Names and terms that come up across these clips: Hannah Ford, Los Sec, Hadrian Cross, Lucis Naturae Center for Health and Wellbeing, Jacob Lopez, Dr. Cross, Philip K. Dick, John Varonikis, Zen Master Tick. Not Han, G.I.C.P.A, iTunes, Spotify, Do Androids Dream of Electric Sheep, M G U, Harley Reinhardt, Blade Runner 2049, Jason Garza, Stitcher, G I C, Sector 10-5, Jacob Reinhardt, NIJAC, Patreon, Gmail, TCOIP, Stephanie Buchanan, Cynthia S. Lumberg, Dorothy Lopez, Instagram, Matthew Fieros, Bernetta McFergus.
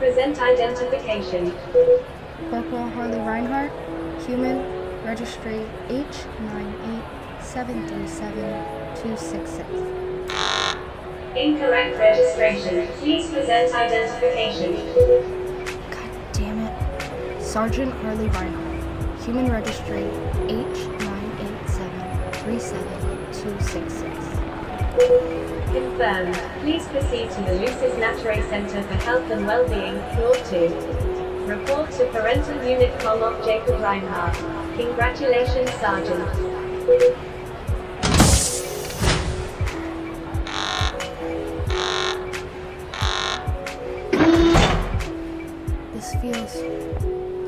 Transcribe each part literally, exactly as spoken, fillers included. Present identification. Corporal Harley Reinhardt, human, registry H nine eight seven three seven two six six. Incorrect registration. Please present identification. God damn it. Sergeant Harley Reinhardt, human registry H nine eight seven three seven two six six. Confirmed. Please proceed to the Lucis Naturae Center for Health and Wellbeing, Floor two. Report to Parental Unit Colonel Jacob Reinhardt. Congratulations, Sergeant. This feels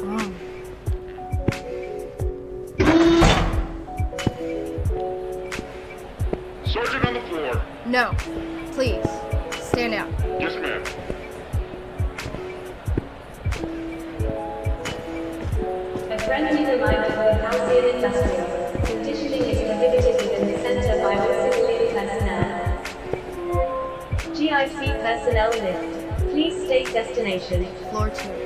wrong. Sergeant on the floor. No, please, stand down. Yes, ma'am. A friendly reminder for Halcyon Industrial. Conditioning is prohibited within the center by all civilian personnel. G I C personnel lift. Please state destination. Floor two.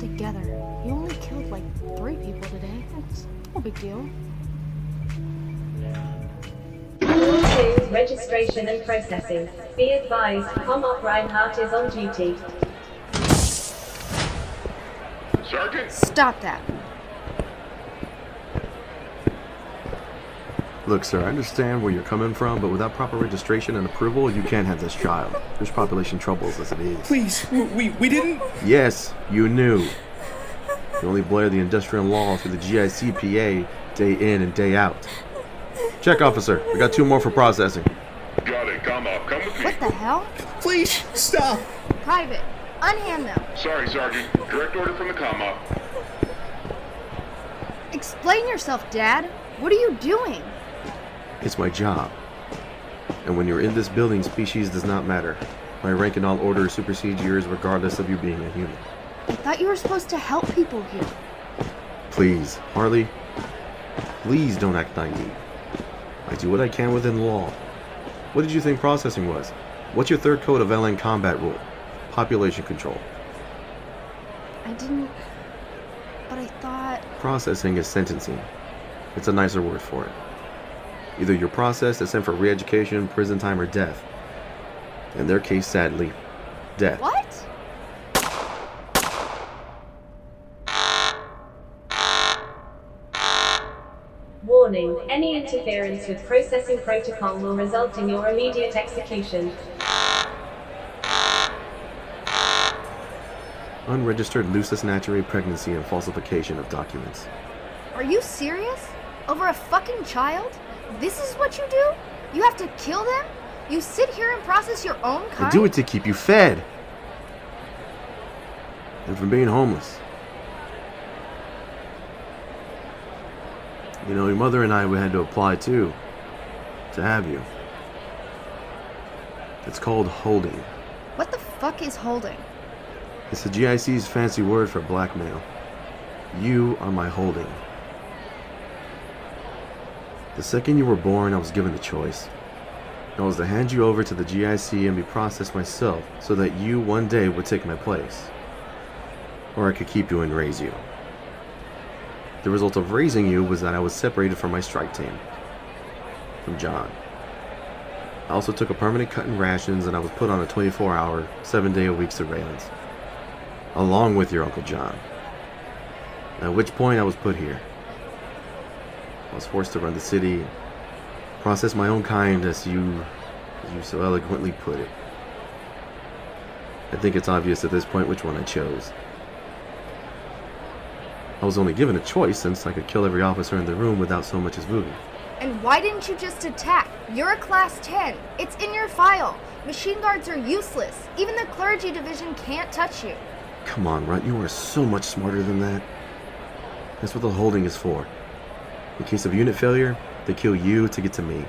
Together. You only killed like three people today. That's no big deal. Two, registration and processing. Be advised, Commodore Reinhardt is on duty. Sergeant! Stop that. Look, sir, I understand where you're coming from, but without proper registration and approval, you can't have this child. There's population troubles as it is. Please, we we didn't... Yes, you knew. You only blare the industrial law through the G I C P A day in and day out. Check, officer. We got two more for processing. Got it. Come up. Come with me. What the hell? Please, stop. Private, unhand them. Sorry, Sergeant. Direct order from the comm-op. Explain yourself, Dad. What are you doing? It's my job. And when you're in this building, species does not matter. My rank and all orders supersede yours regardless of you being a human. I thought you were supposed to help people here. Please, Harley. Please don't act naive. I do what I can within law. What did you think processing was? What's your third code of L N combat rule? Population control. I didn't... But I thought... Processing is sentencing. It's a nicer word for it. Either you're processed and sent for re-education, prison time, or death. In their case, sadly, death. What? Warning. Any interference with processing protocol will result in your immediate execution. Unregistered Lucis Naturae pregnancy and falsification of documents. Are you serious? Over a fucking child? This is what you do? You have to kill them? You sit here and process your own kind? I do it to keep you fed. And from being homeless. You know, your mother and I, we had to apply too. To have you. It's called holding. What the fuck is holding? It's the G I C's fancy word for blackmail. You are my holding. The second you were born, I was given a choice. I was to hand you over to the G I C and be processed myself so that you one day would take my place. Or I could keep you and raise you. The result of raising you was that I was separated from my strike team. From John. I also took a permanent cut in rations and I was put on a twenty-four hour, seven day a week surveillance. Along with your Uncle John. At which point I was put here. I was forced to run the city, process my own kind, as you, as you so eloquently put it. I think it's obvious at this point which one I chose. I was only given a choice since I could kill every officer in the room without so much as moving. And why didn't you just attack? You're a class ten. It's in your file. Machine guards are useless. Even the clergy division can't touch you. Come on, Rutt. You are so much smarter than that. That's what the holding is for. In case of unit failure, they kill you to get to me.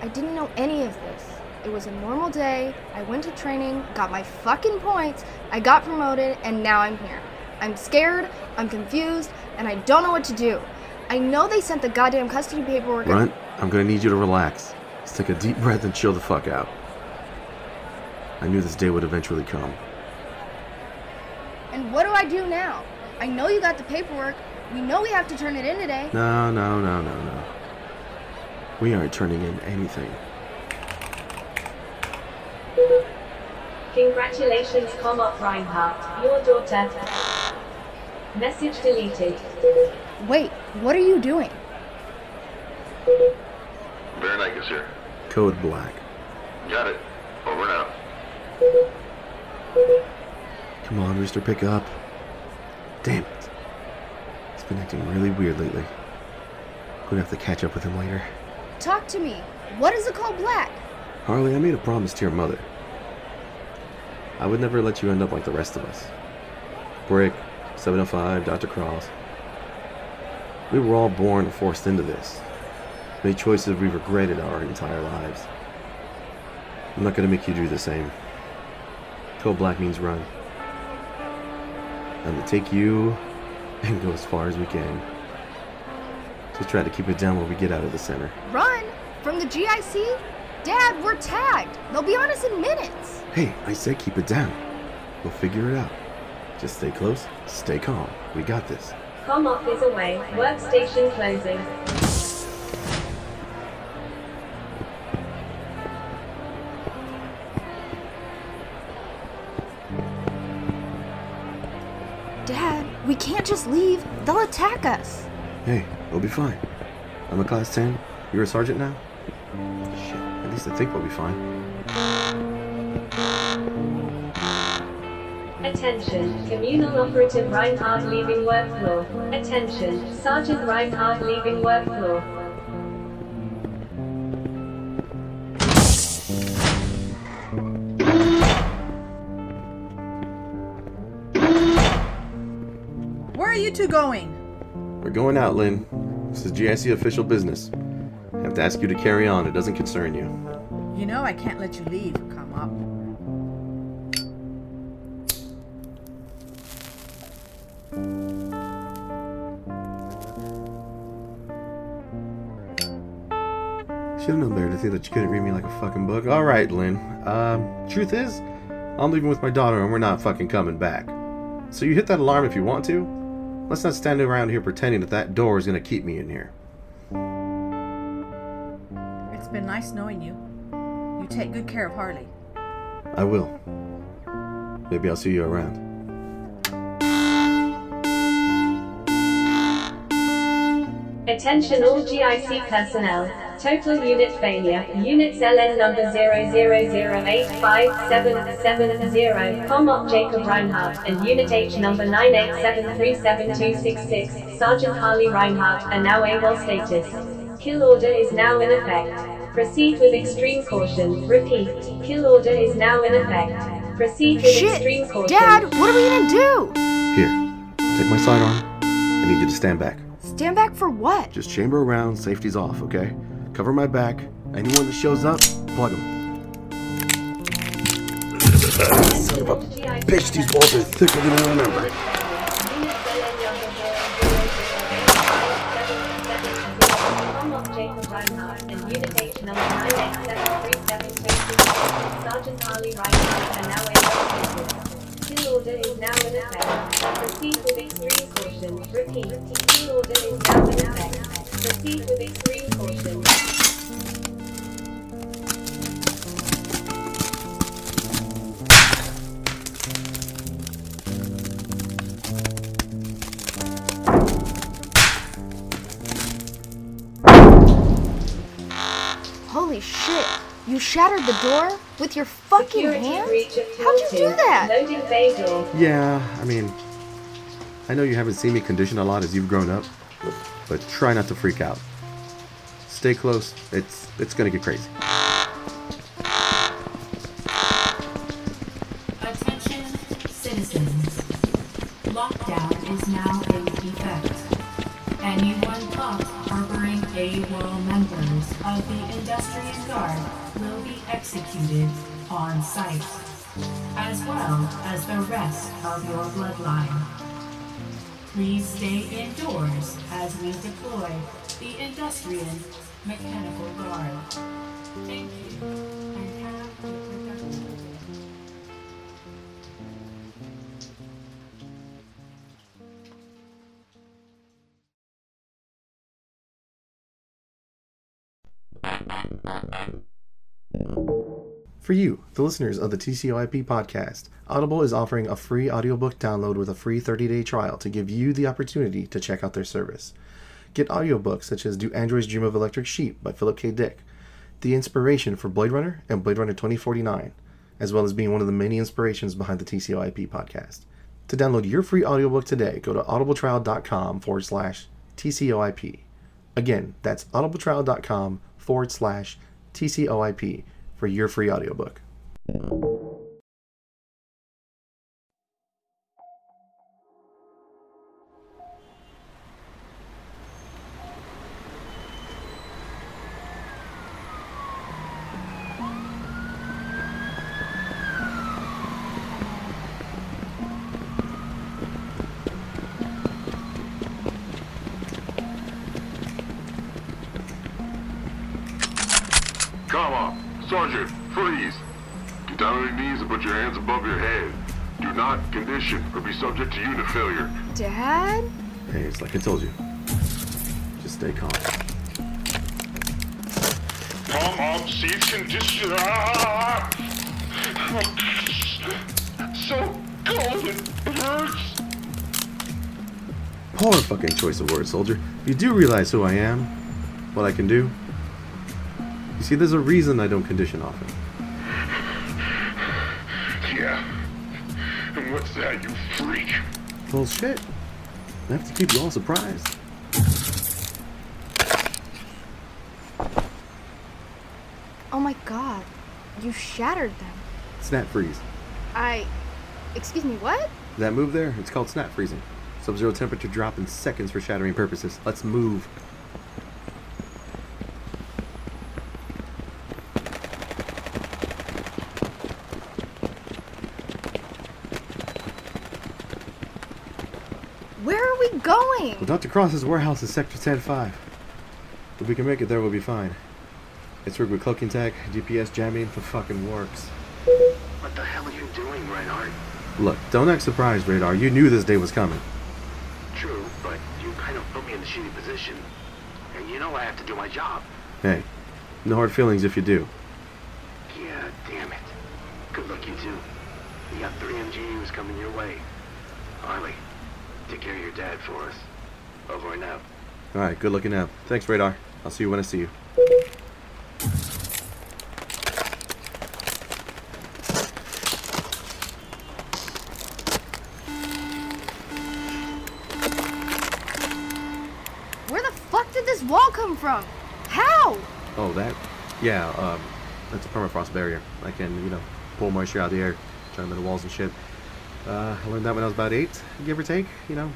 I didn't know any of this. It was a normal day. I went to training, got my fucking points, I got promoted, and now I'm here. I'm scared, I'm confused, and I don't know what to do. I know they sent the goddamn custody paperwork. Runt, I'm gonna need you to relax. Let's take a deep breath and chill the fuck out. I knew this day would eventually come. And what do I do now? I know you got the paperwork. We know we have to turn it in today. No, no, no, no, no. We aren't turning in anything. Congratulations, Commodore Reinhardt. Your daughter. Message deleted. Wait, what are you doing? Baron Ike is here. Code Black. Got it. Over now. Come on, Rooster, pick up. Damn it. He's been acting really weird lately. Gonna have to catch up with him later. Talk to me. What is a Code Black? Harley, I made a promise to your mother. I would never let you end up like the rest of us. Brick, seven oh five, Doctor Cross. We were all born and forced into this. Made choices we regretted our entire lives. I'm not going to make you do the same. Code Black means run. I'm going to take you and go as far as we can. Just try to keep it down when we get out of the center. Run? From the G I C? Dad, we're tagged. They'll be on us in minutes. Hey, I said keep it down. We'll figure it out. Just stay close, stay calm. We got this. Comm off is away. Workstation closing. Dad, we can't just leave. They'll attack us. Hey, we'll be fine. I'm a class ten. You're a sergeant now? Shit, at least I think we'll be fine. Attention, Communal Operative Reinhardt leaving work floor. Attention, Sergeant Reinhardt leaving work floor. Where are you two going? We're going out, Lynn. This is G I C official business. I have to ask you to carry on. It doesn't concern you. You know I can't let you leave. Come up. Should've known better to say that you couldn't read me like a fucking book. Alright, Lynn. Um, truth is, I'm leaving with my daughter and we're not fucking coming back. So you hit that alarm if you want to. Let's not stand around here pretending that that door is gonna keep me in here. It's been nice knowing you. You take good care of Harley. I will. Maybe I'll see you around. Attention all G I C personnel. Total unit failure. Units L N number zero zero zero eight five seven seven zero, Commodore Jacob Reinhardt, and Unit H number nine eight seven three seven two six six, Sergeant Harley Reinhardt, are now AWOL status. Kill order is now in effect. Proceed with extreme caution. Repeat. Kill order is now in effect. Proceed with Shit. extreme caution. Dad, what are we gonna do? Here, take my sidearm. I need you to stand back. Stand back for what? Just chamber around, safety's off, okay? Cover my back. Anyone that shows up, plug them. Son of a bitch, these balls are thicker than I remember. Proceed with extreme caution. Holy shit. You shattered the door with your fucking hand? How'd you do that? Yeah, I mean, I know you haven't seen me condition a lot as you've grown up, but try not to freak out. Stay close. It's it's gonna get crazy. Attention, citizens. Lockdown is now in effect. Anyone caught harboring AWOL members of the Industrious Guard will be executed on site, as well as the rest of your bloodline. Please stay indoors as we deploy the Industrial Mechanical Guard. Thank you, and have a productive day. For you, the listeners of the T C O I P podcast, Audible is offering a free audiobook download with a free thirty-day trial to give you the opportunity to check out their service. Get audiobooks such as Do Androids Dream of Electric Sheep by Philip K. Dick, the inspiration for Blade Runner and Blade Runner twenty forty-nine, as well as being one of the many inspirations behind the T C O I P podcast. To download your free audiobook today, go to audibletrial.com forward slash TCOIP. Again, that's audibletrial.com forward slash TCOIP. For your free audiobook. Come on. Sergeant, freeze! Get down on your knees and put your hands above your head. Do not condition or be subject to unit failure. Dad? Hey, it's like I told you. Just stay calm. Come on, see if condition. Ah! So cold, it hurts. Poor fucking choice of words, soldier. You do realize who I am, what I can do. You see, there's a reason I don't condition often. Yeah. And what's that, you freak? Well, shit. I have to keep you all surprised. Oh my god. You shattered them. Snap freeze. I... Excuse me, what? That move there, it's called snap freezing. Sub-zero temperature drop in seconds for shattering purposes. Let's move. Well, Doctor Cross's warehouse is Sector ten five. If we can make it there, we'll be fine. It's rigged with cloaking tech, G P S jamming, the fucking works. What the hell are you doing, Radar? Look, don't act surprised, Radar. You knew this day was coming. True, but you kind of put me in a shitty position. And you know I have to do my job. Hey, no hard feelings if you do. Yeah, damn it. Good luck, you two. You got three M G Us coming your way. Harley, take care of your dad for us. Over and out. Alright, good looking out. Thanks, Radar. I'll see you when I see you. Where the fuck did this wall come from? How? Oh, that? Yeah, um, that's a permafrost barrier. I can, you know, pull moisture out of the air, turn them into walls and shit. Uh, I learned that when I was about eight, give or take, you know.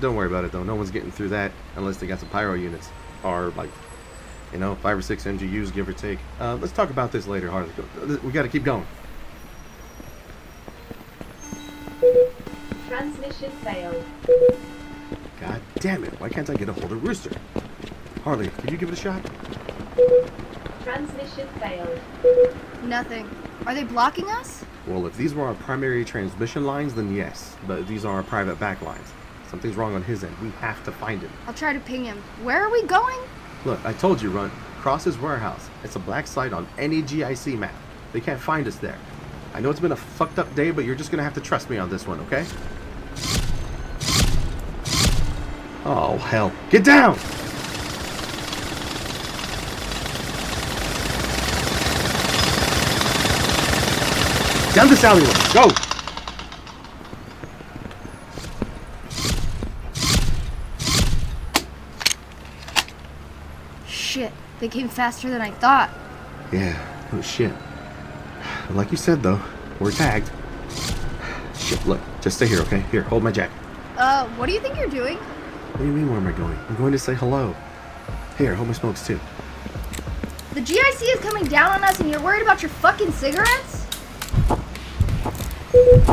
Don't worry about it, though. No one's getting through that unless they got some pyro units. Or, like, you know, five or six M G Us, give or take. Uh, let's talk about this later, Harley. We gotta keep going. Transmission failed. God damn it. Why can't I get a hold of Rooster? Harley, could you give it a shot? Transmission failed. Nothing. Are they blocking us? Well, if these were our primary transmission lines, then yes. But these are our private back lines. Something's wrong on his end. We have to find him. I'll try to ping him. Where are we going? Look, I told you, Runt. Cross's warehouse. It's a black site on any G I C map. They can't find us there. I know it's been a fucked up day, but you're just gonna have to trust me on this one, okay? Oh, hell. Get down! Down this alleyway. Go! Shit. They came faster than I thought. Yeah. Oh, shit. Like you said, though, we're tagged. Shit, look. Just stay here, okay? Here, hold my jacket. Uh, what do you think you're doing? What do you mean, where am I going? I'm going to say hello. Here, hold my smokes, too. The G I C is coming down on us and you're worried about your fucking cigarettes?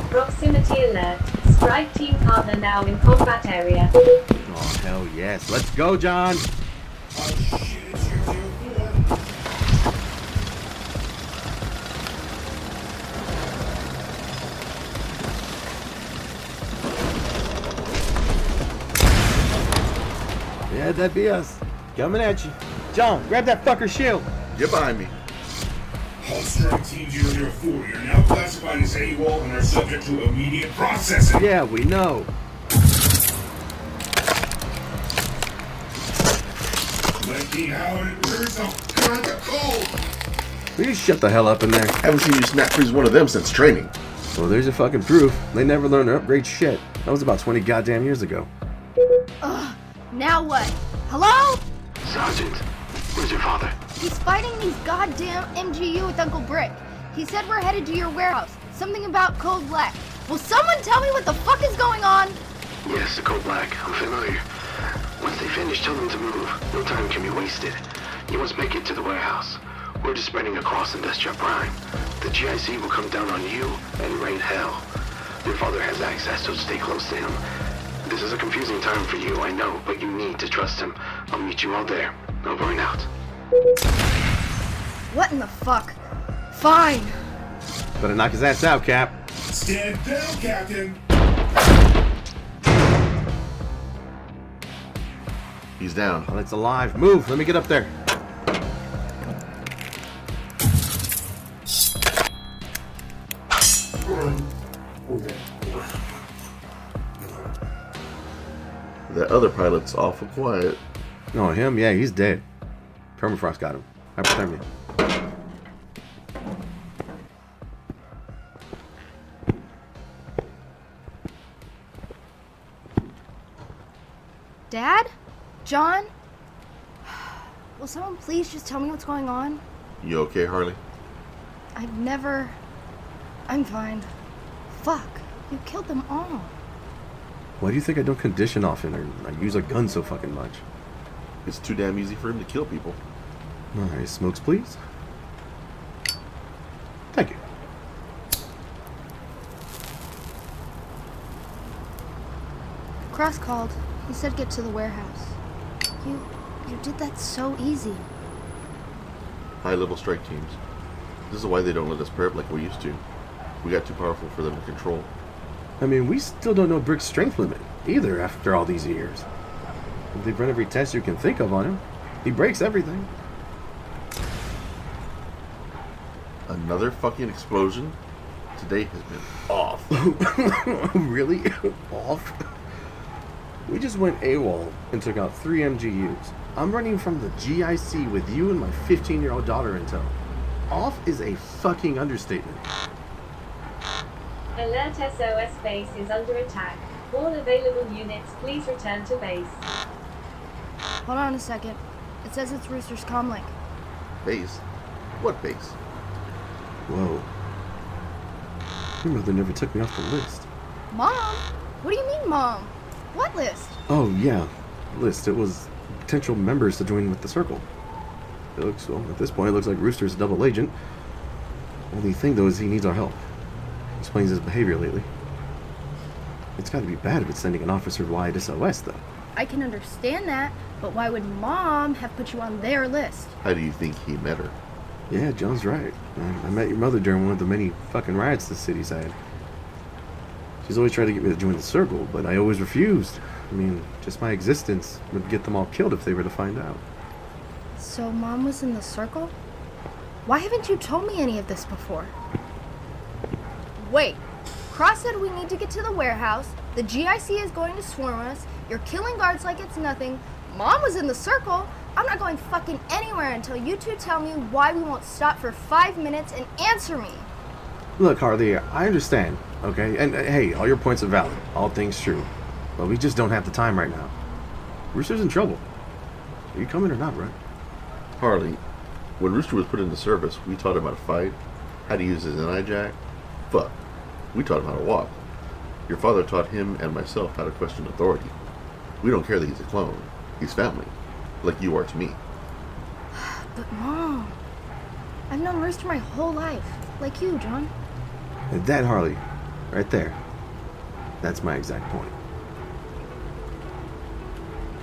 Proximity alert. Strike team partner now in combat area. Oh, hell yes. Let's go, John! Yeah, that'd be us. Coming at you. John, grab that fucker's shield. Get behind me. All Strike Team zero zero four, you're now classified as AWOL and are subject to immediate processing. Yeah, we know. Let me out, it burns off. Turn the cold. Will you shut the hell up in there? Haven't seen you snap freeze one of them since training. Well, there's your fucking proof. They never learn to upgrade shit. That was about twenty goddamn years ago. Ugh, now what? Hello? Sergeant. Where's your father? He's fighting these goddamn M G U with Uncle Brick. He said we're headed to your warehouse. Something about Code Black. Will someone tell me what the fuck is going on? Yes, the Code Black. I'm familiar. Once they finish, tell them to move. No time can be wasted. You must make it to the warehouse. We're just spreading across Industrial Prime. The G I C will come down on you and rain hell. Your father has access, so stay close to him. This is a confusing time for you, I know, but you need to trust him. I'll meet you all there. I'm going out. What in the fuck? Fine. Better knock his ass out, Cap. Stand down, Captain. He's down. Well, it's alive. Move. Let me get up there. That other pilot's awful quiet. No, him? Yeah, he's dead. Permafrost got him. Hypothermia. Dad? John? Will someone please just tell me what's going on? You okay, Harley? I've never... I'm fine. Fuck. You killed them all. Why do you think I don't condition often or I use a gun so fucking much? It's too damn easy for him to kill people. Alright, smokes, please. Thank you. Cross called. He said get to the warehouse. You... you did that so easy. High-level strike teams. This is why they don't let us prep like we used to. We got too powerful for them to control. I mean, we still don't know Brick's strength limit, either, after all these years. They've run every test you can think of on him. He breaks everything. Another fucking explosion? Today has been off. Really? Off? We just went AWOL and took out three M G Us. I'm running from the G I C with you and my fifteen-year-old daughter in tow. Off is a fucking understatement. Alert, S O S base is under attack. All available units, please return to base. Hold on a second. It says it's Rooster's comlink. Base? What base? Whoa. Your mother never took me off the list. Mom? What do you mean, Mom? What list? Oh, yeah. List. It was potential members to join with the circle. It looks, well, at this point, it looks like Rooster's a double agent. Only thing, though, is he needs our help. Explains his behavior lately. It's gotta be bad if it's sending an officer-wide S O S, though. I can understand that, but why would Mom have put you on their list? How do you think he met her? Yeah, John's right. I, I met your mother during one of the many fucking riots the city's had. She's always tried to get me to join the circle, but I always refused. I mean, just my existence would get them all killed if they were to find out. So Mom was in the circle? Why haven't you told me any of this before? Wait. Cross said we need to get to the warehouse, the G I C is going to swarm us, you're killing guards like it's nothing, Mom was in the circle, I'm not going fucking anywhere until you two tell me why we won't stop for five minutes and answer me. Look, Harley, I understand, okay? And, and hey, all your points are valid. All things true. But we just don't have the time right now. Rooster's in trouble. Are you coming or not, right? Harley, when Rooster was put into service, we taught him how to fight, how to use his N I J A C. Fuck, we taught him how to walk. Your father taught him and myself how to question authority. We don't care that he's a clone. He's family, like you are to me. But Mom, I've known Rooster my whole life, like you, John. And that, Harley, right there. That's my exact point.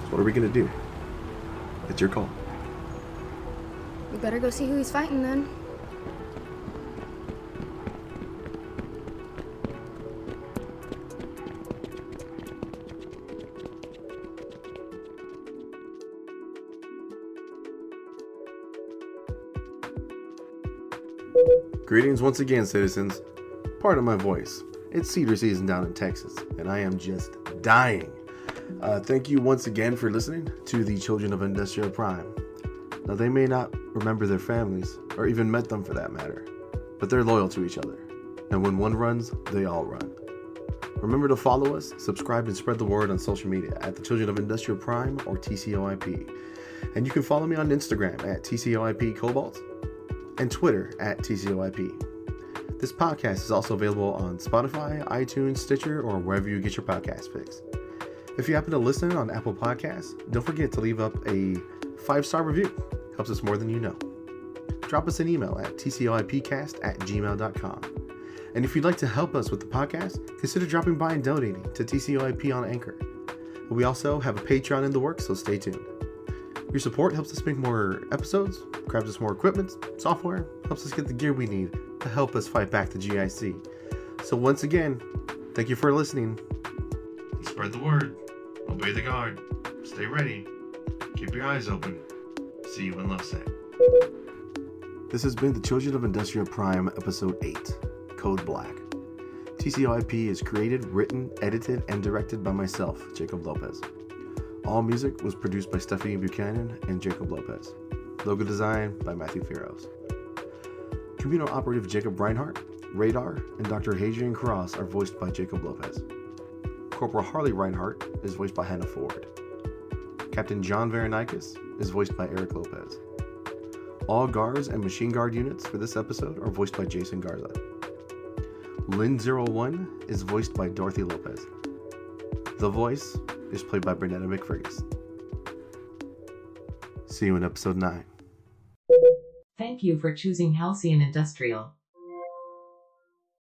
So what are we gonna do? It's your call. We better go see who he's fighting then. Greetings once again, citizens. Pardon my voice. It's cedar season down in Texas, and I am just dying. Uh, thank you once again for listening to the Children of Industrial Prime. Now, they may not remember their families, or even met them for that matter, but they're loyal to each other. And when one runs, they all run. Remember to follow us, subscribe, and spread the word on social media at the Children of Industrial Prime, or T C O I P. And you can follow me on Instagram at T C O I P Cobalt. And Twitter at T C O I P. This podcast is also available on Spotify, iTunes, Stitcher, or wherever you get your podcast picks. If you happen to listen on Apple Podcasts, don't forget to leave up a five-star review. Helps us more than you know. Drop us an email at T C O I P cast at gmail dot com. And if you'd like to help us with the podcast, consider dropping by and donating to T C O I P on Anchor. We also have a Patreon in the works, so stay tuned. Your support helps us make more episodes, grabs us more equipment, software, helps us get the gear we need to help us fight back the G I C. So once again, thank you for listening. Spread the word. Obey the guard. Stay ready. Keep your eyes open. See you in Los Sec. This has been the Children of Industrial Prime, Episode eight, Code Black. T C O I P is created, written, edited, and directed by myself, Jacob Lopez. All music was produced by Stephanie Buchanan and Jacob Lopez. Logo design by Matthew Fieros. Communal Operative Jacob Reinhardt, Radar, and Doctor Hadrian Cross are voiced by Jacob Lopez. Corporal Harley Reinhardt is voiced by Hannah Ford. Captain John Varonikis is voiced by Eric Lopez. All G A Rs and Machine Guard units for this episode are voiced by Jason Garza. Lynn zero one is voiced by Dorothy Lopez. The voice is played by Bernetta McFergus. See you in episode nine. Thank you for choosing Halcyon Industrial.